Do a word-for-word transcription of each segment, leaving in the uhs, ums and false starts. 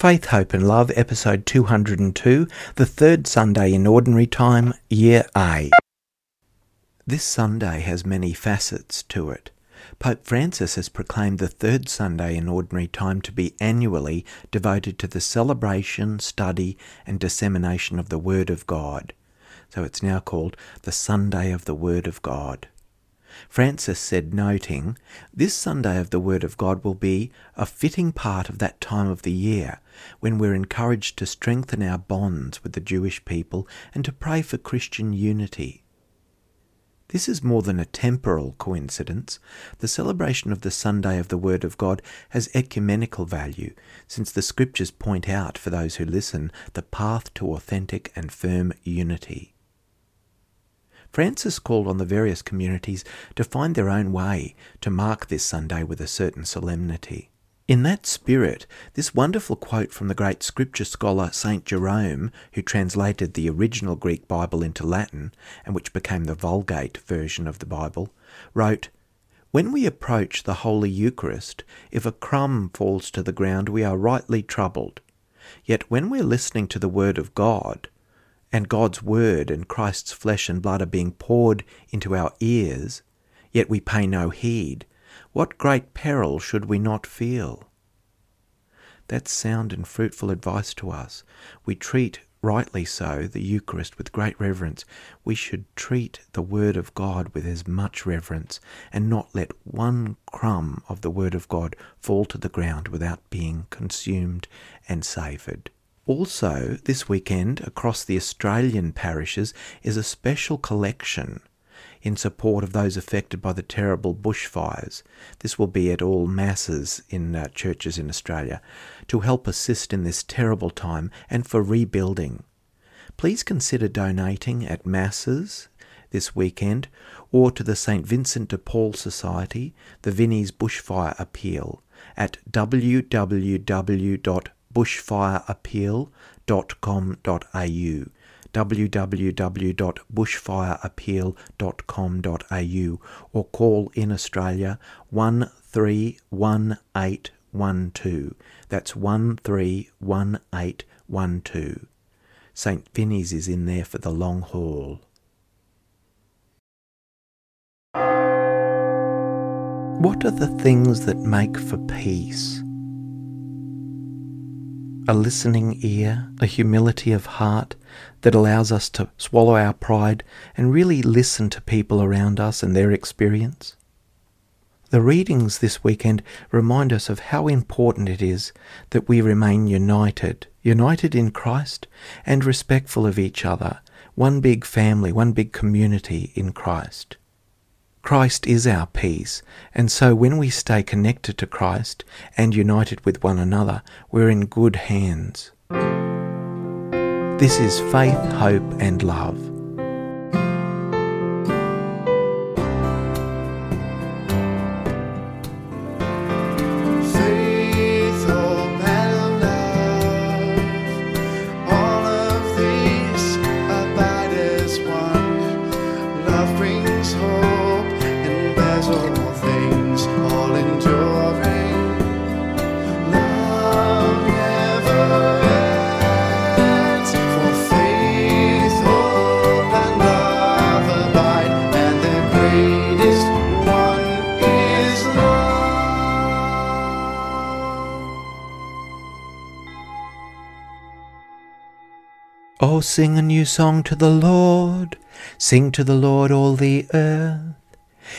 Faith, Hope and Love, episode two hundred two, the third Sunday in Ordinary Time, Year A. This Sunday has many facets to it. Pope Francis has proclaimed the third Sunday in Ordinary Time to be annually devoted to the celebration, study and dissemination of the Word of God. So it's now called the Sunday of the Word of God. Francis said, noting, "This Sunday of the Word of God will be a fitting part of that time of the year when we're encouraged to strengthen our bonds with the Jewish people and to pray for Christian unity." This is more than a temporal coincidence. The celebration of the Sunday of the Word of God has ecumenical value, since the Scriptures point out, for those who listen, the path to authentic and firm unity. Francis called on the various communities to find their own way to mark this Sunday with a certain solemnity. In that spirit, this wonderful quote from the great scripture scholar Saint Jerome, who translated the original Greek Bible into Latin, and which became the Vulgate version of the Bible, wrote, "When we approach the Holy Eucharist, if a crumb falls to the ground, we are rightly troubled. Yet when we're listening to the Word of God, and God's Word and Christ's flesh and blood are being poured into our ears, yet we pay no heed, what great peril should we not feel?" That's sound and fruitful advice to us. We treat, rightly so, the Eucharist with great reverence. We should treat the Word of God with as much reverence and not let one crumb of the Word of God fall to the ground without being consumed and savoured. Also, this weekend, across the Australian parishes, is a special collection in support of those affected by the terrible bushfires. This will be at all masses in uh, churches in Australia, to help assist in this terrible time and for rebuilding. Please consider donating at masses this weekend or to the Saint Vincent de Paul Society, the Vinnie's Bushfire Appeal at w w w dot bushfire appeal dot com dot a u. w w w dot bushfire appeal dot com dot a u or call in Australia one three one eight one two. That's one three one eight one two. Saint Vinny's is in there for the long haul. What are the things that make for peace? A listening ear, a humility of heart that allows us to swallow our pride and really listen to people around us and their experience. The readings this weekend remind us of how important it is that we remain united, united in Christ and respectful of each other, one big family, one big community in Christ. Christ is our peace, and so when we stay connected to Christ and united with one another, we're in good hands. This is Faith, Hope and Love. Oh, sing a new song to the Lord, sing to the Lord all the earth.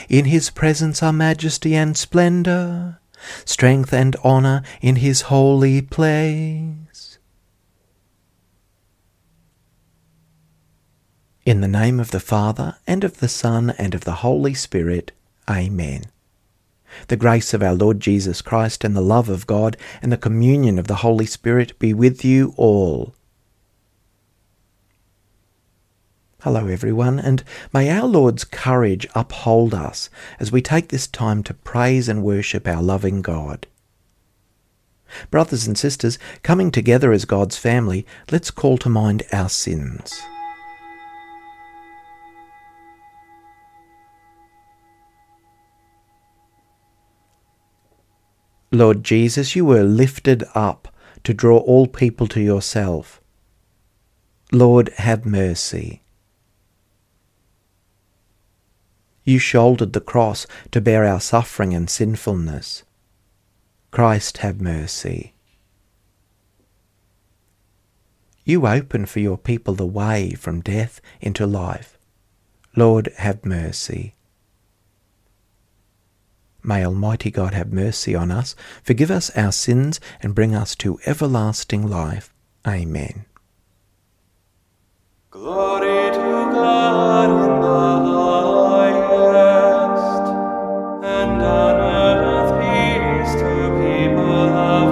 In his presence are majesty and splendour, strength and honour in his holy place. In the name of the Father, and of the Son, and of the Holy Spirit. Amen. The grace of our Lord Jesus Christ, and the love of God, and the communion of the Holy Spirit be with you all. Hello everyone, and may our Lord's courage uphold us as we take this time to praise and worship our loving God. Brothers and sisters, coming together as God's family, let's call to mind our sins. Lord Jesus, you were lifted up to draw all people to yourself. Lord, have mercy. You shouldered the cross to bear our suffering and sinfulness. Christ, have mercy. You open for your people the way from death into life. Lord, have mercy. May Almighty God have mercy on us, forgive us our sins, and bring us to everlasting life. Amen. Glory to God in the highest, and on earth peace to people of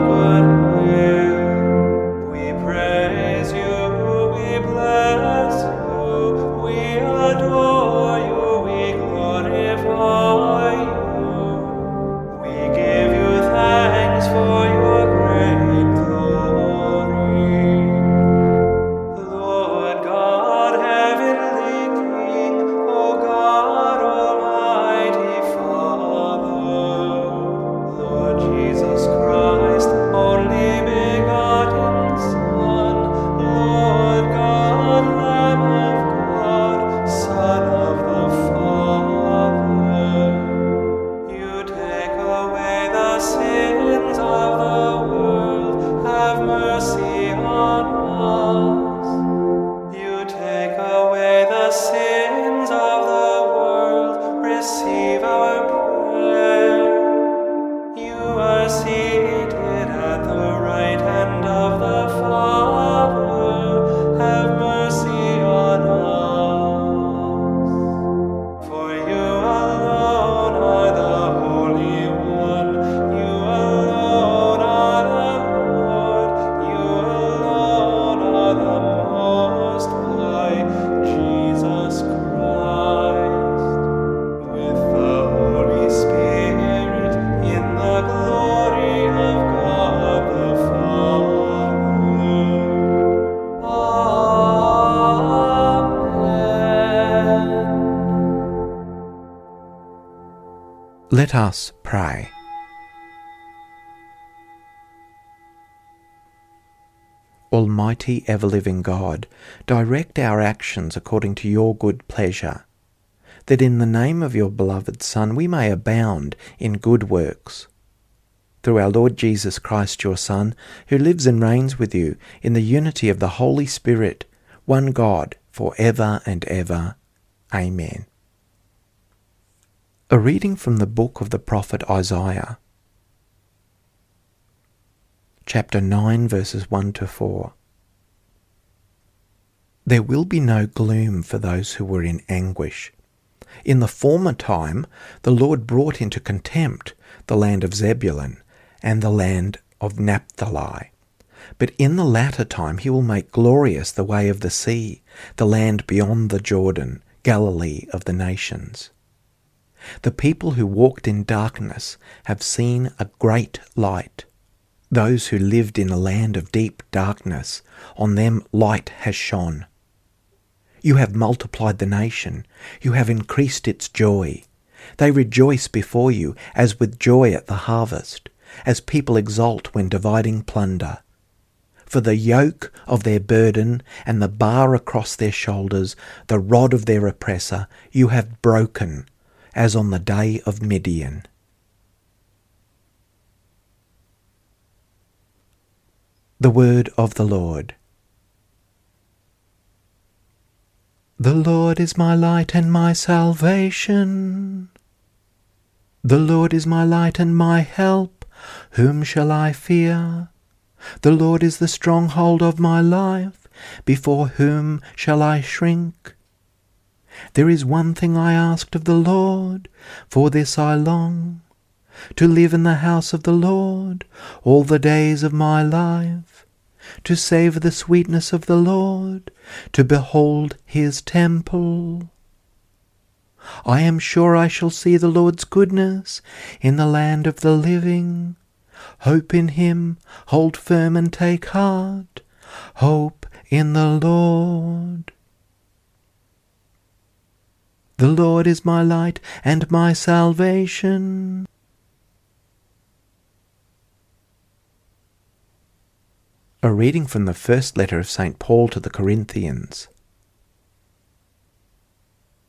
good will. We praise you, we bless you, we adore you, we glorify you. For your great glory, Lord God, heavenly King, O God, Almighty Father, Lord Jesus Christ, only begotten Son, Lord God, Lamb of God, Son of the Father, you take away the sin of the world, have mercy on us. You take away the sins of the world, receive our prayer. You are seated at the right hand of the Father, have mercy on us. For you alone are the Holy One, you alone Let us pray. Almighty, ever-living God, direct our actions according to your good pleasure, that in the name of your beloved Son we may abound in good works. Through our Lord Jesus Christ, your Son, who lives and reigns with you in the unity of the Holy Spirit, one God, for ever and ever. Amen. A reading from the book of the prophet Isaiah, chapter nine, verses one to four. There will be no gloom for those who were in anguish. In the former time, the Lord brought into contempt the land of Zebulun and the land of Naphtali. But in the latter time he will make glorious the way of the sea, the land beyond the Jordan, Galilee of the nations. The people who walked in darkness have seen a great light. Those who lived in a land of deep darkness, on them light has shone. You have multiplied the nation, you have increased its joy. They rejoice before you as with joy at the harvest, as people exult when dividing plunder. For the yoke of their burden and the bar across their shoulders, the rod of their oppressor, you have broken, as on the day of Midian. The word of the Lord. The Lord is my light and my salvation. The Lord is my light and my help. Whom shall I fear? The Lord is the stronghold of my life. Before whom shall I shrink? There is one thing I asked of the Lord, for this I long, to live in the house of the Lord all the days of my life, to savour the sweetness of the Lord, to behold his temple. I am sure I shall see the Lord's goodness in the land of the living. Hope in him, hold firm and take heart. Hope in the Lord. The Lord is my light and my salvation. A reading from the first letter of Saint Paul to the Corinthians.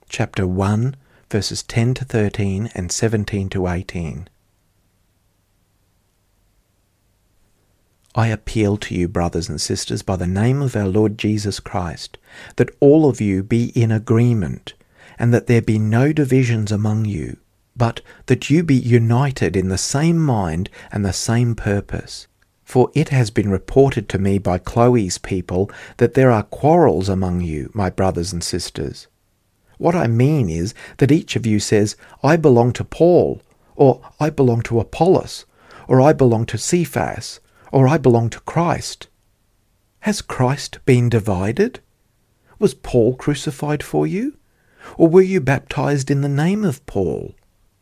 Chapter one, verses ten to thirteen and seventeen to eighteen. I appeal to you, brothers and sisters, by the name of our Lord Jesus Christ, that all of you be in agreement, and that there be no divisions among you, but that you be united in the same mind and the same purpose. For it has been reported to me by Chloe's people that there are quarrels among you, my brothers and sisters. What I mean is that each of you says, I belong to Paul, or I belong to Apollos, or I belong to Cephas, or I belong to Christ. Has Christ been divided? Was Paul crucified for you? Or were you baptized in the name of Paul?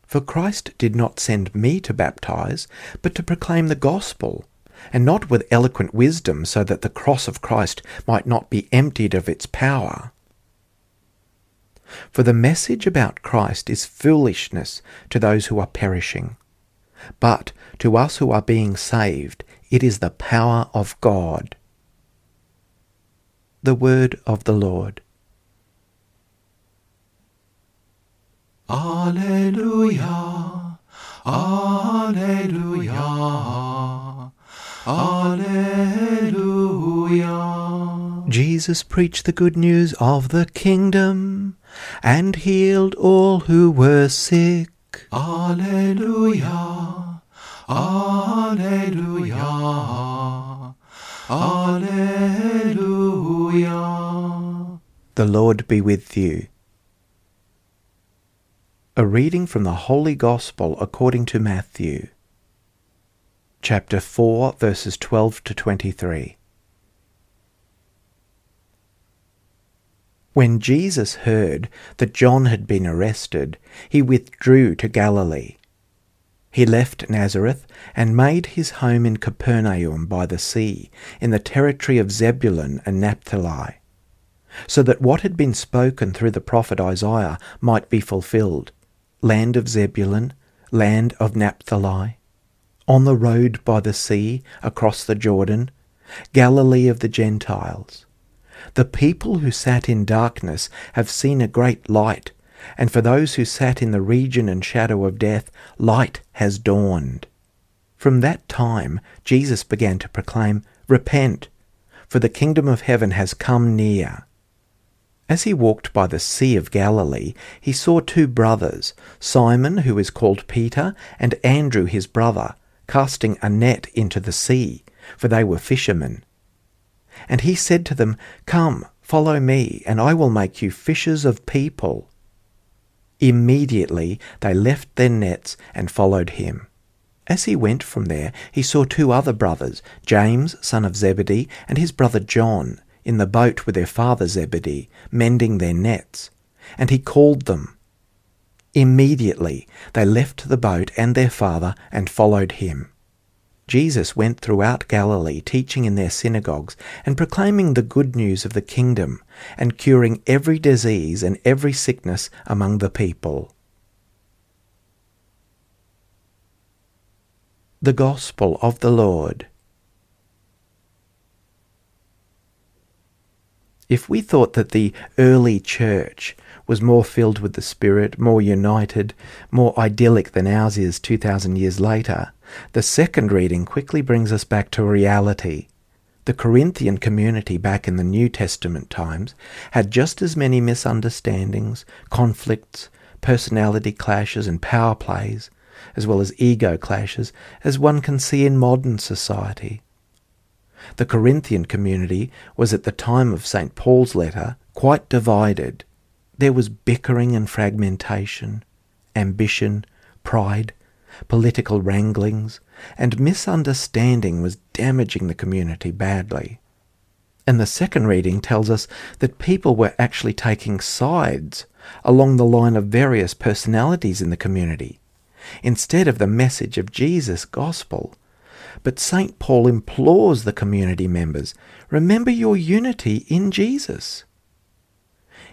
For Christ did not send me to baptize, but to proclaim the gospel, and not with eloquent wisdom, so that the cross of Christ might not be emptied of its power. For the message about Christ is foolishness to those who are perishing, but to us who are being saved it is the power of God. The word of the Lord. Alleluia, Alleluia, Alleluia. Jesus preached the good news of the kingdom and healed all who were sick. Alleluia, Alleluia, Alleluia. The Lord be with you. A reading from the Holy Gospel according to Matthew. Chapter four, verses twelve to twenty-three. When Jesus heard that John had been arrested, he withdrew to Galilee. He left Nazareth and made his home in Capernaum by the sea, in the territory of Zebulun and Naphtali, so that what had been spoken through the prophet Isaiah might be fulfilled. Land of Zebulun, land of Naphtali, on the road by the sea, across the Jordan, Galilee of the Gentiles. The people who sat in darkness have seen a great light, and for those who sat in the region and shadow of death, light has dawned. From that time Jesus began to proclaim, Repent, for the kingdom of heaven has come near. As he walked by the Sea of Galilee, he saw two brothers, Simon, who is called Peter, and Andrew his brother, casting a net into the sea, for they were fishermen. And he said to them, Come, follow me, and I will make you fishers of people. Immediately they left their nets and followed him. As he went from there, he saw two other brothers, James, son of Zebedee, and his brother John, in the boat with their father Zebedee, mending their nets. And he called them. Immediately they left the boat and their father and followed him. Jesus went throughout Galilee, teaching in their synagogues and proclaiming the good news of the kingdom and curing every disease and every sickness among the people. The Gospel of the Lord. If we thought that the early church was more filled with the Spirit, more united, more idyllic than ours is two thousand years later, the second reading quickly brings us back to reality. The Corinthian community back in the New Testament times had just as many misunderstandings, conflicts, personality clashes and power plays, as well as ego clashes, as one can see in modern society. The Corinthian community was at the time of Saint Paul's letter quite divided. There was bickering and fragmentation, ambition, pride, political wranglings, and misunderstanding was damaging the community badly. And the second reading tells us that people were actually taking sides along the line of various personalities in the community, instead of the message of Jesus' gospel. But Saint Paul implores the community members, remember your unity in Jesus.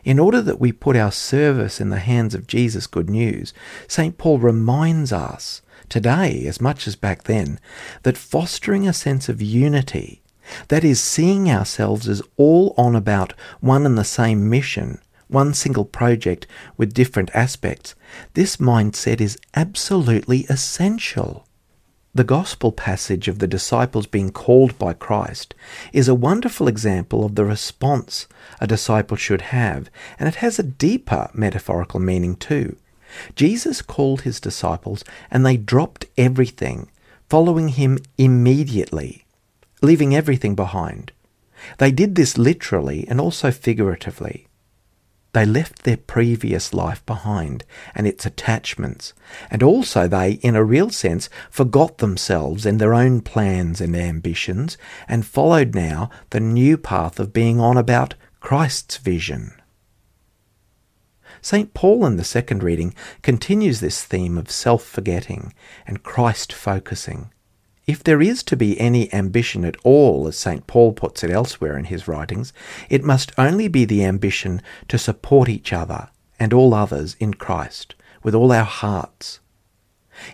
In order that we put our service in the hands of Jesus' good news, Saint Paul reminds us, today as much as back then, that fostering a sense of unity That is, seeing ourselves as all on about one and the same mission, one single project with different aspects. This mindset is absolutely essential. The Gospel passage of the disciples being called by Christ is a wonderful example of the response a disciple should have, and it has a deeper metaphorical meaning too. Jesus called his disciples and they dropped everything, following him immediately, leaving everything behind. They did this literally and also figuratively. They left their previous life behind and its attachments, and also they, in a real sense, forgot themselves and their own plans and ambitions and followed now the new path of being on about Christ's vision. Saint Paul in the second reading continues this theme of self-forgetting and Christ-focusing. If there is to be any ambition at all, as Saint Paul puts it elsewhere in his writings, it must only be the ambition to support each other and all others in Christ with all our hearts.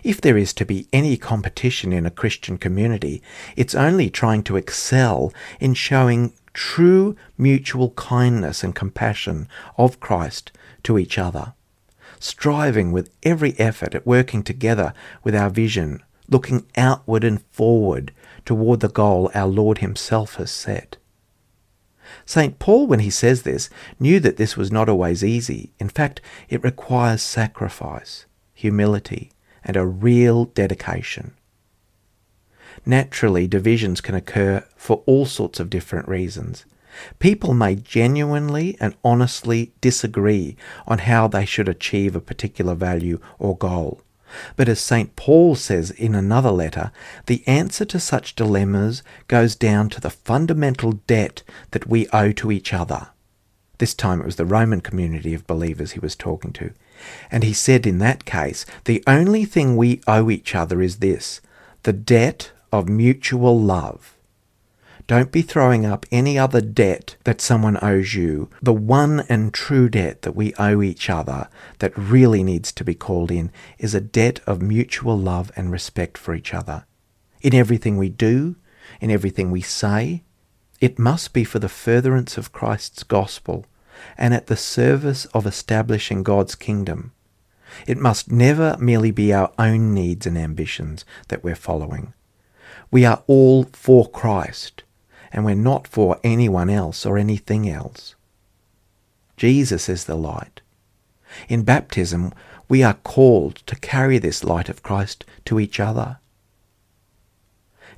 If there is to be any competition in a Christian community, it's only trying to excel in showing true mutual kindness and compassion of Christ to each other, striving with every effort at working together with our vision, looking outward and forward toward the goal our Lord himself has set. Saint Paul, when he says this, knew that this was not always easy. In fact, it requires sacrifice, humility, and a real dedication. Naturally, divisions can occur for all sorts of different reasons. People may genuinely and honestly disagree on how they should achieve a particular value or goal. But as Saint Paul says in another letter, the answer to such dilemmas goes down to the fundamental debt that we owe to each other. This time it was the Roman community of believers he was talking to. And he said in that case, the only thing we owe each other is this, the debt of mutual love. Don't be throwing up any other debt that someone owes you, the one and true debt that we owe each other that really needs to be called in is a debt of mutual love and respect for each other. In everything we do, in everything we say, it must be for the furtherance of Christ's gospel and at the service of establishing God's kingdom. It must never merely be our own needs and ambitions that we're following. We are all for Christ. And we're not for anyone else or anything else. Jesus is the light. In baptism, we are called to carry this light of Christ to each other.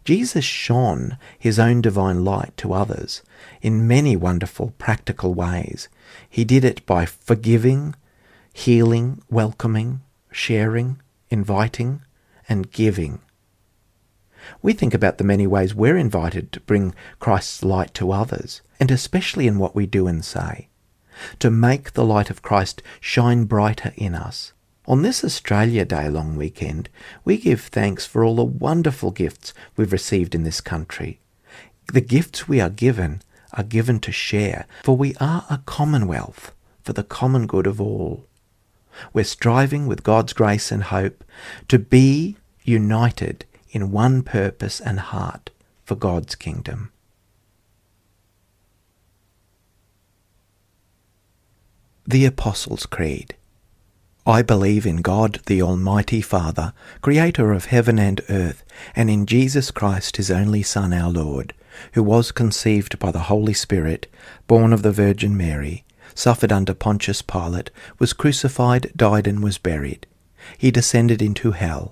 Jesus shone his own divine light to others in many wonderful practical ways. He did it by forgiving, healing, welcoming, sharing, inviting, and giving. We think about the many ways we're invited to bring Christ's light to others, and especially in what we do and say, to make the light of Christ shine brighter in us. On this Australia Day long weekend, we give thanks for all the wonderful gifts we've received in this country. The gifts we are given are given to share, for we are a commonwealth for the common good of all. We're striving with God's grace and hope to be united in one purpose and heart for God's kingdom. The Apostles' Creed. I believe in God, the Almighty Father, creator of heaven and earth, and in Jesus Christ, his only Son, our Lord, who was conceived by the Holy Spirit, born of the Virgin Mary, suffered under Pontius Pilate, was crucified, died, and was buried. He descended into hell.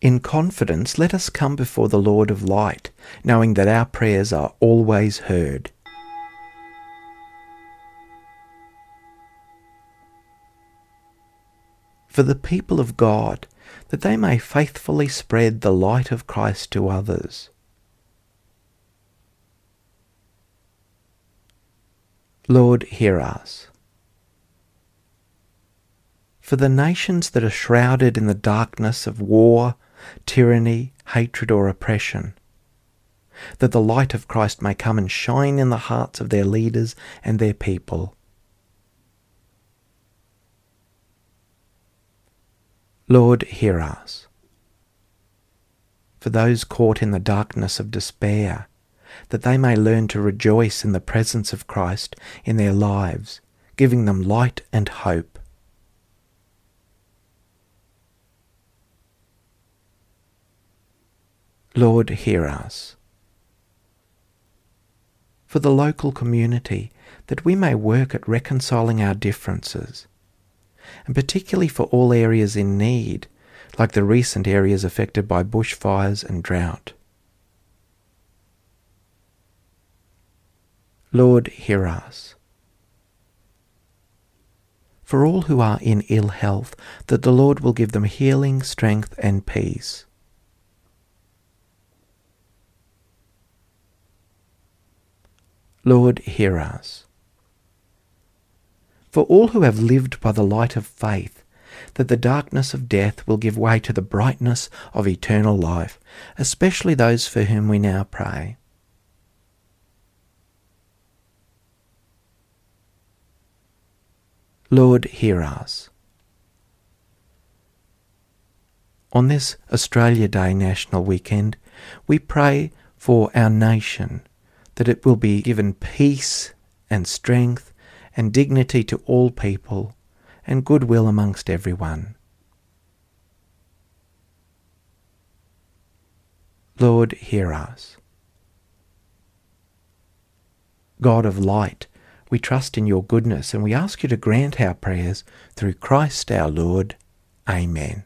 In confidence, let us come before the Lord of Light, knowing that our prayers are always heard. For the people of God, that they may faithfully spread the light of Christ to others. Lord, hear us. For the nations that are shrouded in the darkness of war, tyranny, hatred or oppression, that the light of Christ may come and shine in the hearts of their leaders and their people. Lord, hear us. For those caught in the darkness of despair, that they may learn to rejoice in the presence of Christ in their lives, giving them light and hope. Lord, hear us. For the local community, that we may work at reconciling our differences, and particularly for all areas in need, like the recent areas affected by bushfires and drought. Lord, hear us. For all who are in ill health, that the Lord will give them healing, strength, and peace. Lord, hear us. For all who have lived by the light of faith, that the darkness of death will give way to the brightness of eternal life, especially those for whom we now pray. Lord, hear us. On this Australia Day National Weekend, we pray for our nation, that it will be given peace and strength and dignity to all people, and goodwill amongst everyone. Lord, hear us. God of light, we trust in your goodness, and we ask you to grant our prayers through Christ our Lord. Amen.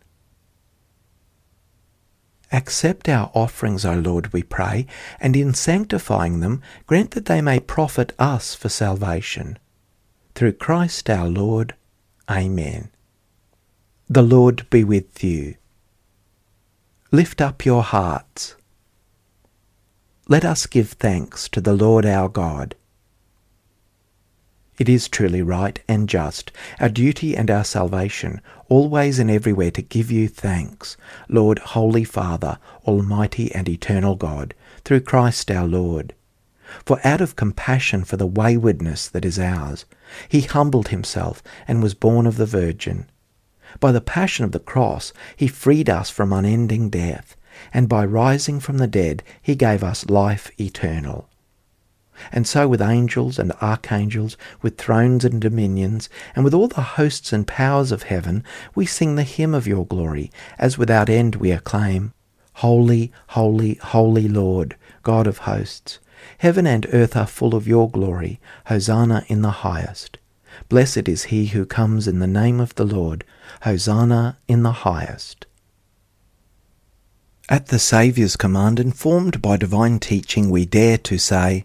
Accept our offerings, O Lord, we pray, and in sanctifying them, grant that they may profit us for salvation. Through Christ our Lord. Amen. The Lord be with you. Lift up your hearts. Let us give thanks to the Lord our God. It is truly right and just, our duty and our salvation, always and everywhere to give you thanks, Lord, Holy Father, Almighty and Eternal God, through Christ our Lord. For out of compassion for the waywardness that is ours, he humbled himself and was born of the Virgin. By the passion of the cross, he freed us from unending death, and by rising from the dead, he gave us life eternal. And so with angels and archangels, with thrones and dominions, and with all the hosts and powers of heaven, we sing the hymn of your glory, as without end we acclaim, Holy, holy, holy Lord, God of hosts. Heaven and earth are full of your glory. Hosanna in the highest. Blessed is he who comes in the name of the Lord. Hosanna in the highest. At the Saviour's command, informed by divine teaching, we dare to say,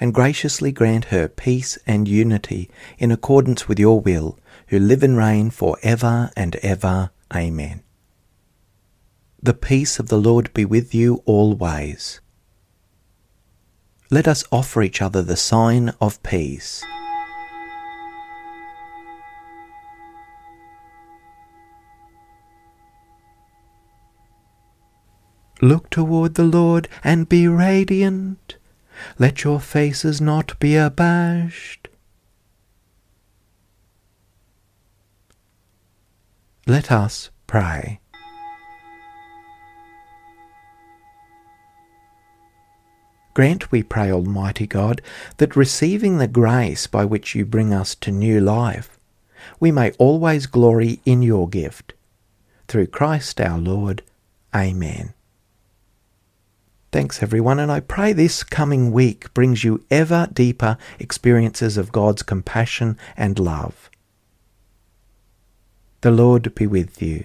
and graciously grant her peace and unity in accordance with your will, who live and reign for ever and ever. Amen. The peace of the Lord be with you always. Let us offer each other the sign of peace. Look toward the Lord and be radiant. Let your faces not be abashed. Let us pray. Grant, we pray, Almighty God, that receiving the grace by which you bring us to new life, we may always glory in your gift. Through Christ our Lord. Amen. Thanks everyone, and I pray this coming week brings you ever deeper experiences of God's compassion and love. The Lord be with you.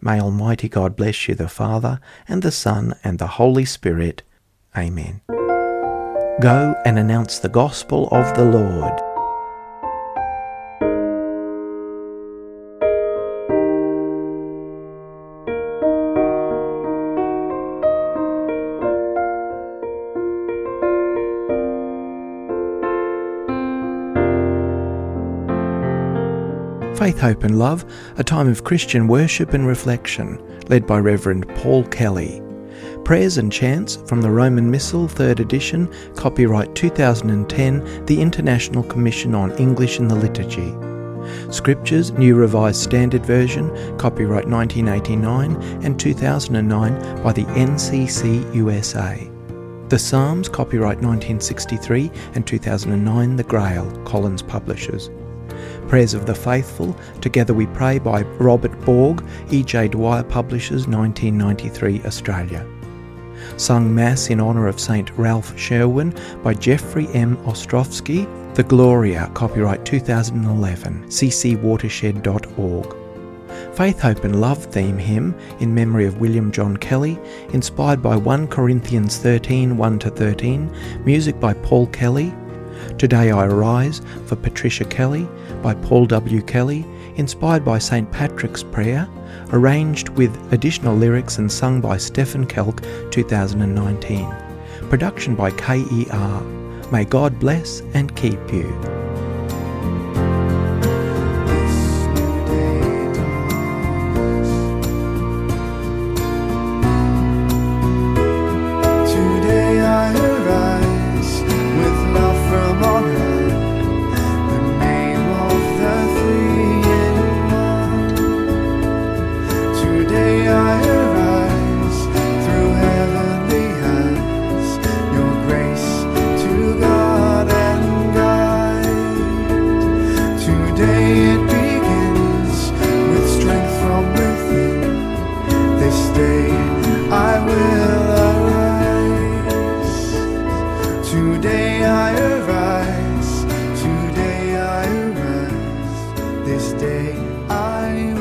May Almighty God bless you, the Father, and the Son, and the Holy Spirit. Amen. Go and announce the gospel of the Lord. Faith, Hope and Love, a time of Christian worship and reflection, led by Reverend Paul Kelly. Prayers and chants from the Roman Missal, third edition, copyright two thousand ten, the International Commission on English in the Liturgy. Scriptures, New Revised Standard Version, copyright nineteen eighty-nine and two thousand nine by the N C C U S A. The Psalms, copyright nineteen sixty-three and two thousand nine, The Grail, Collins Publishers. Prayers of the Faithful, Together We Pray by Robert Borg, E J Dwyer Publishers, nineteen ninety-three, Australia. Sung Mass in honour of Saint Ralph Sherwin by Jeffrey M. Ostrovsky, The Gloria, copyright two thousand eleven, c c watershed dot org. Faith, Hope and Love theme hymn in memory of William John Kelly, inspired by First Corinthians thirteen, one to thirteen, music by Paul Kelly. Today I Arise for Patricia Kelly by Paul W. Kelly, inspired by Saint Patrick's Prayer, arranged with additional lyrics and sung by Stephen Kelk, two thousand nineteen. Production by K E R. May God bless and keep you. This day I